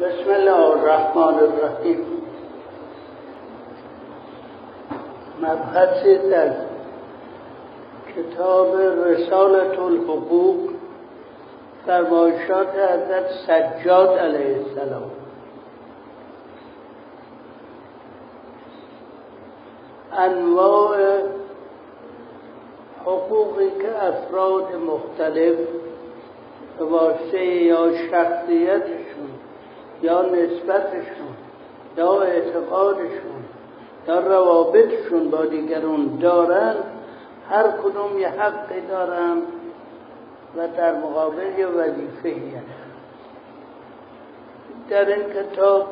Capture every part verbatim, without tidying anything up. بسم الله الرحمن الرحیم. مبحثی در کتاب رساله حقوق فرمایشات حضرت سجاد علیه السلام. انواع حقوقی که افراد مختلف به واسطه یا شخصیتشون یا نسبتشون یا اعتقادشون یا روابطشون با دیگرون دارن، هر کدوم یه حقی دارن و در مقابل یه وظیفه‌ای هست. در این کتاب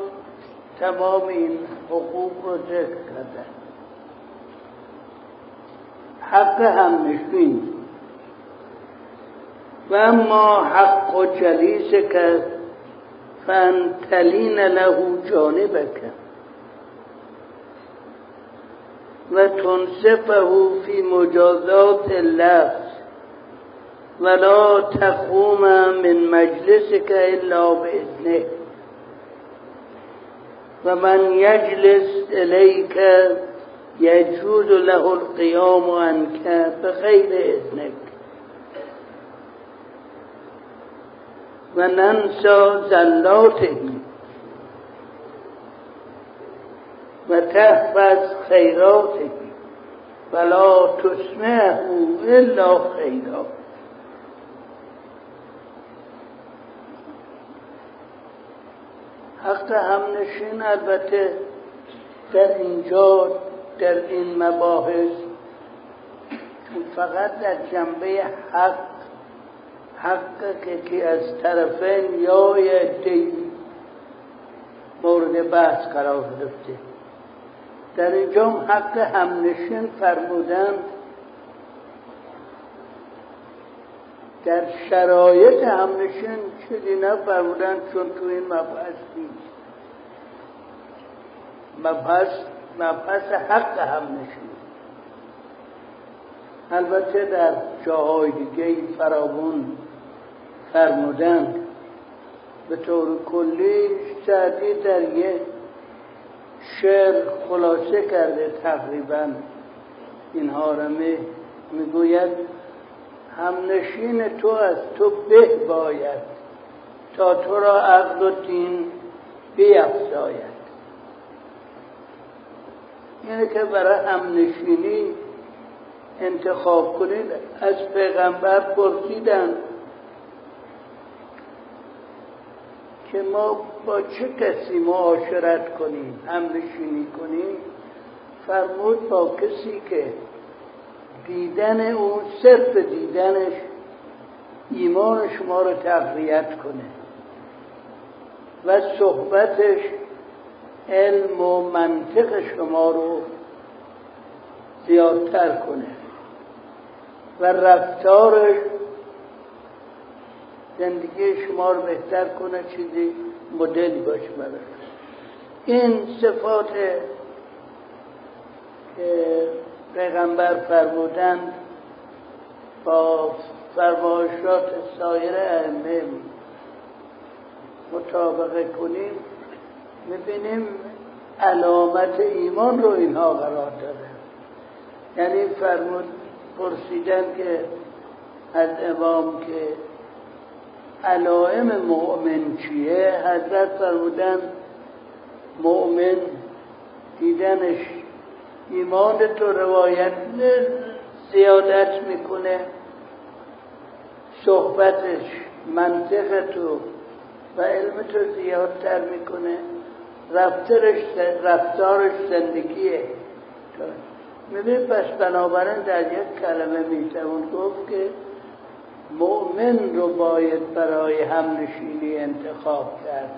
تمام این حقوق رو ذکر کرده. حق همنشین و اما حق جلیسک فان تلین له جانبک و تنصفه فی مجازات اللفظ ولا تقوم من مجلسک الا باذنه و من یجلس الیک یجوز له القیام عنک بغیر اذنک و ننسا زلاته و تحفظ خیراته ولا تسمعه الا خیرا. حق همنشین البته در اینجا در این مباحث فقط در جنبه حق حق که که از طرفین یا یکی مورد بحث قرار گرفته. در اینجا حق همنشین فرمودند در شرایط همنشین چیزی نفرمودند، چون تو این مبحث نیست. مبحث مبحث حق همنشین. البته در جاهای دیگه فراوان فرمودند. به طور کلی سعدی در یه شعر خلاصه کرده تقریبا اینها را. میگوید همنشین تو از تو به باید تا تو را عقل و دین بیفزاید. یعنی که برای همنشینی انتخاب کنید. از پیغمبر پرسیدند که ما با چه کسی معاشرت کنیم، همنشینی کنیم؟ فرمود با کسی که دیدن اون صرف دیدنش ایمان شما رو تقویت کنه و صحبتش علم و منطق شما رو زیادتر کنه و رفتارش زندگی شما رو بهتر کنه، چیزی مدل باشه برای این صفات که پیغمبر فرمودند با فرمایشات سایر ائمه مطابقه کنیم. می‌بینیم علامت ایمان رو اینها قرار داره. یعنی فرمود پرسیدن که از امام که علائم مؤمن چیه؟ حضرت فرمودن مؤمن دیدنش ایمان تو روایت زیادت میکنه، صحبتش منطق تو و علم تو زیادتر میکنه، رفتارش رفتارش زندگیه. میبینید؟ پس بنابراین در یک کلمه میتوان گفت که مؤمن رو باید برای همنشینی انتخاب کرد.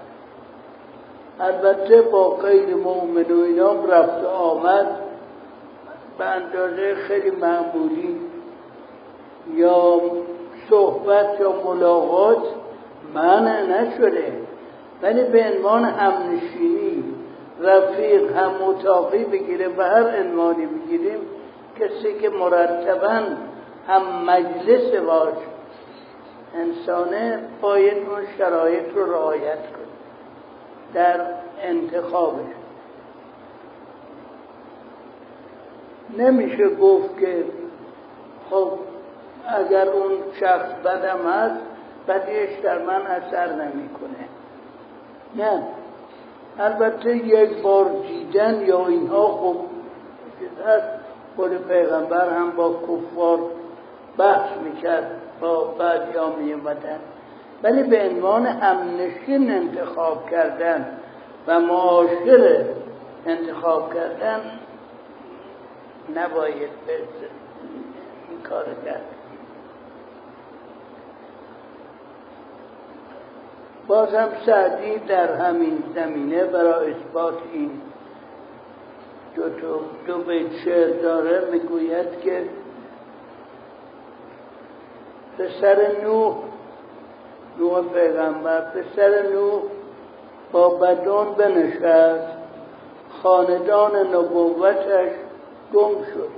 البته با غیر مؤمن و اینام رفت آمد به اندازه خیلی معمولی یا صحبت یا ملاقات معنی نشده، ولی به عنوان همنشینی رفیق هم اتاقی بگیریم و هر عنوانی بگیریم، کسی که مرتباً هم مجلس باش انسانه باید اون شرایط رو رعایت کنه. در انتخابش. نمیشه گفت که خب اگر اون شخص بدم هست بدیش در من اثر نمی کنه. نه، البته یک بار دیدن یا اینها خب خود پیغمبر هم با کفار بحث میکرد، با بعضی ها میومدن، ولی به عنوان همنشین انتخاب کردن و معاشر انتخاب کردن نباید بزن این کار کرد. بازم سعدی در همین زمینه برای اثبات این دو تو دو بیت شعر داره، میگوید که پسر نوح نوح پیغمبر پسر نوح با بدان بنشست، خاندان نبوتش گم شد.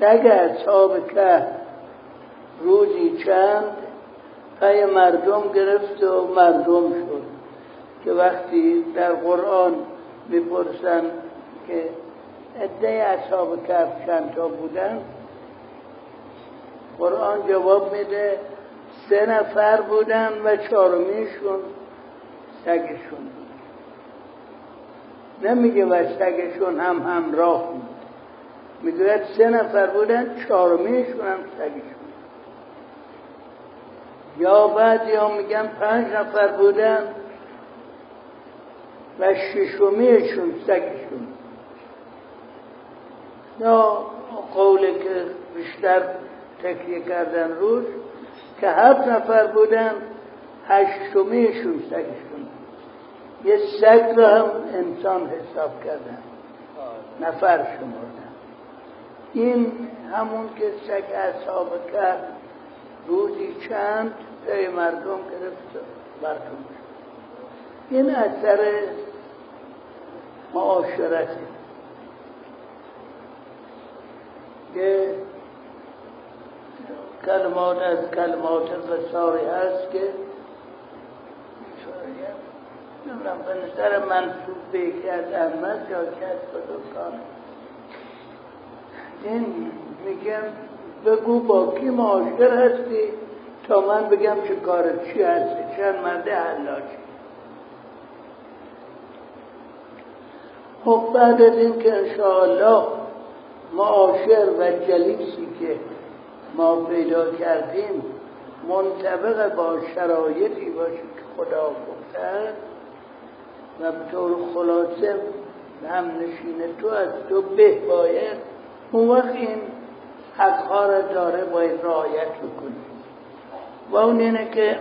سگ اصحاب که روزی چند پی مردم گرفت و مردم شد. که وقتی در قرآن میپرسن که عده اصحاب کهف چند تا بودن، قرآن جواب میده سه نفر بودن و چهارمیشون سگشون بود. نمیگه و سگشون هم همراه بود، میگه سه نفر بودن چهارمیشون هم سگشون. یا بعد یا میگن پنج نفر بودن و ششمیشون سگشون. یا قولی که بیشتر تکیه کردن روز که هفت نفر بودن هشتمیشون سگشون. یه سگ را هم انسان حساب کردن، نفر شمردن. این همون که سگ اصحاب کرد روزی چند پی مردم گرفت مردم. این اثر معاشرته که کلمات از کلمات قصاری هست که نمیدونم به نظر منصوب به یکی از احمد یا کس بزرگان. این میگم بگو با کی معاشر هستی تا من بگم چه کارت چی هستی، چند مرده حلاجی. خب بعد از این که انشاءالله معاشر و جلیسی که ما پیدا کردیم منطبق با شرایطی باشه که خدا گفته و به طور خلاصه هم نشینه تو از تو به باید اون وقت این حقها را داره باید رعایت بکنیم. و اون اینه که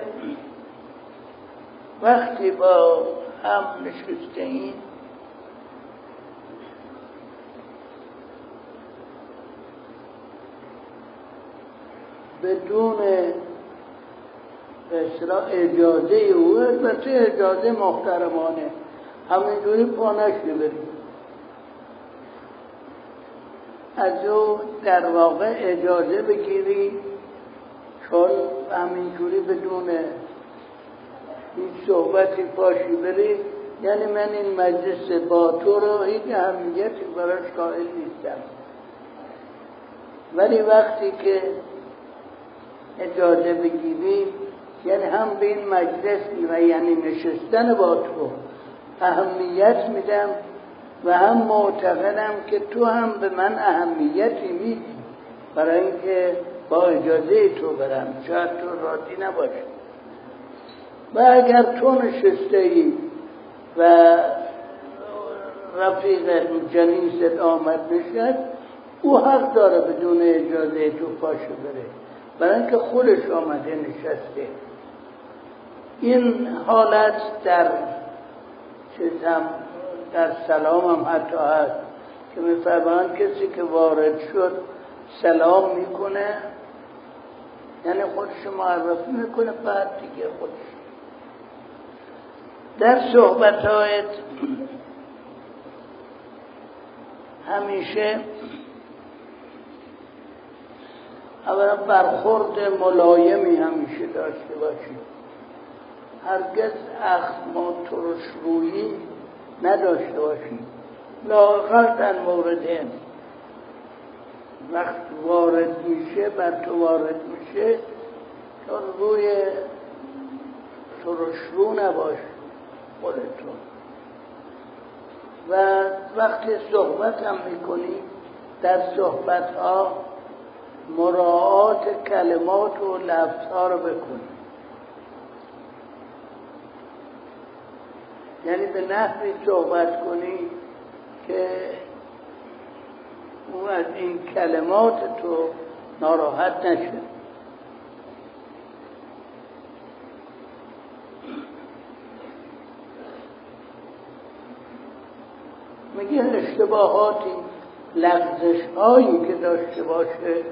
وقتی با هم نشسته این بدون اجازه او، البته اجازه محترمانه، همینجوری پانش نبریم، از او در واقع اجازه بگیری، چون همینجوری بدون هیچ صحبتی پاشی بری، یعنی من این مجلس با تو رو هیچ اهمیتی براش قائل نیستم. ولی وقتی که اجازه بگیریم، یعنی هم به این مجلس و یعنی نشستن با تو اهمیت میدم و هم معتقدم که تو هم به من اهمیتی میدی برای اینکه با اجازه تو برم، شاید تو راضی نباشی. و اگر تو نشسته ای و رفیق جنیست آمد نشد، او حق داره بدون اجازه تو پاشو بره، برای اینکه خودش آمده نشسته. این حالت در چیزم در سلام هم حتی هست که میفرمان کسی که وارد شد سلام میکنه، یعنی خودش معرفی میکنه، بعد دیگه خودش در صحبت‌هایت همیشه اولا برخورد ملایمی همیشه داشته باشید، هرگز اخم و ترشرویی نداشته باشیم، لااقل در مورد این وقت وارد میشه بر تو وارد میشه چون روی ترشرو نباش خودتون، و وقتی صحبت هم میکنی در صحبت ها مراعات کلمات و لفظ ها رو بکنی، یعنی به نحوی صحبت کنی که او از این کلمات تو ناراحت نشه. میگه اشتباهاتی لغزش هایی که داشته باشه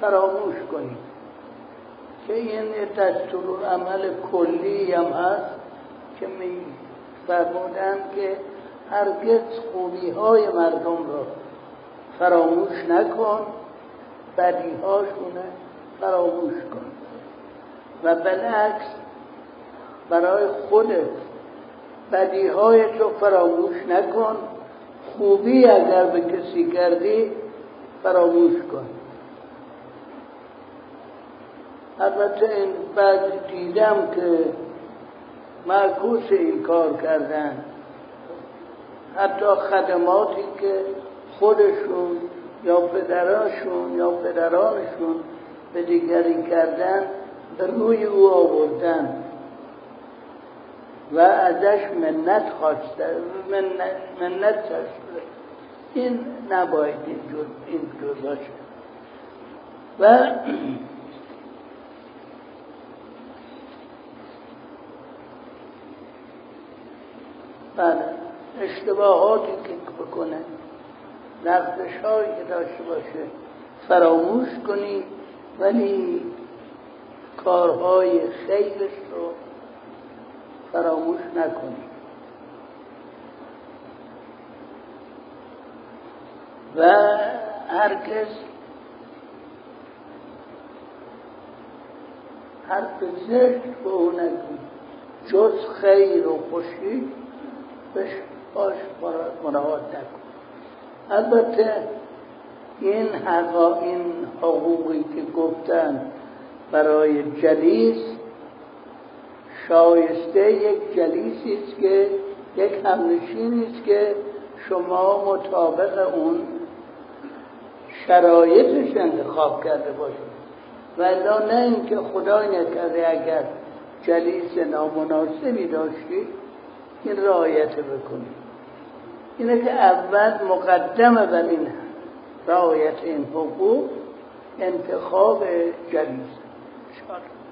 فراموش کنی که این دستورالعمل کلی هم هست که می فرمودن که هرگز خوبی های مردم را فراموش نکن، بدی هاشونه فراموش کن و بالعکس برای خودت بدی های تو فراموش نکن، خوبی اگر به کسی کردی فراموش کن. البته این بعد دیدم که معکوس این کار کردن، حتی خدماتی که خودشون یا پدراشون یا پدرانشون به دیگری کردن به روی او آوردن و ازش منت خواسته منت چشده. این نباید این جزا شد. و بله اشتباهاتی که بکنه نقدش هایی که داشته باشه فراموش کنی، ولی کارهای خیرش رو فراموش نکنی. و هرگز حرف زشت به او نگو جز خیر و خوشی بهش باش مراعات نکن. البته این حقا این حقوقی که گفتن برای جلیس شایسته یک جلیسی است که یک همنشینی است که شما مطابق اون شرایطش انتخاب کرده باشید، ولا نه اینکه خدای نکرده اگر جلیس نامناسبی داشتید این رعایت بکنید. اینه که اول مقدمه بر این رعایت این حقوق انتخاب جلیس.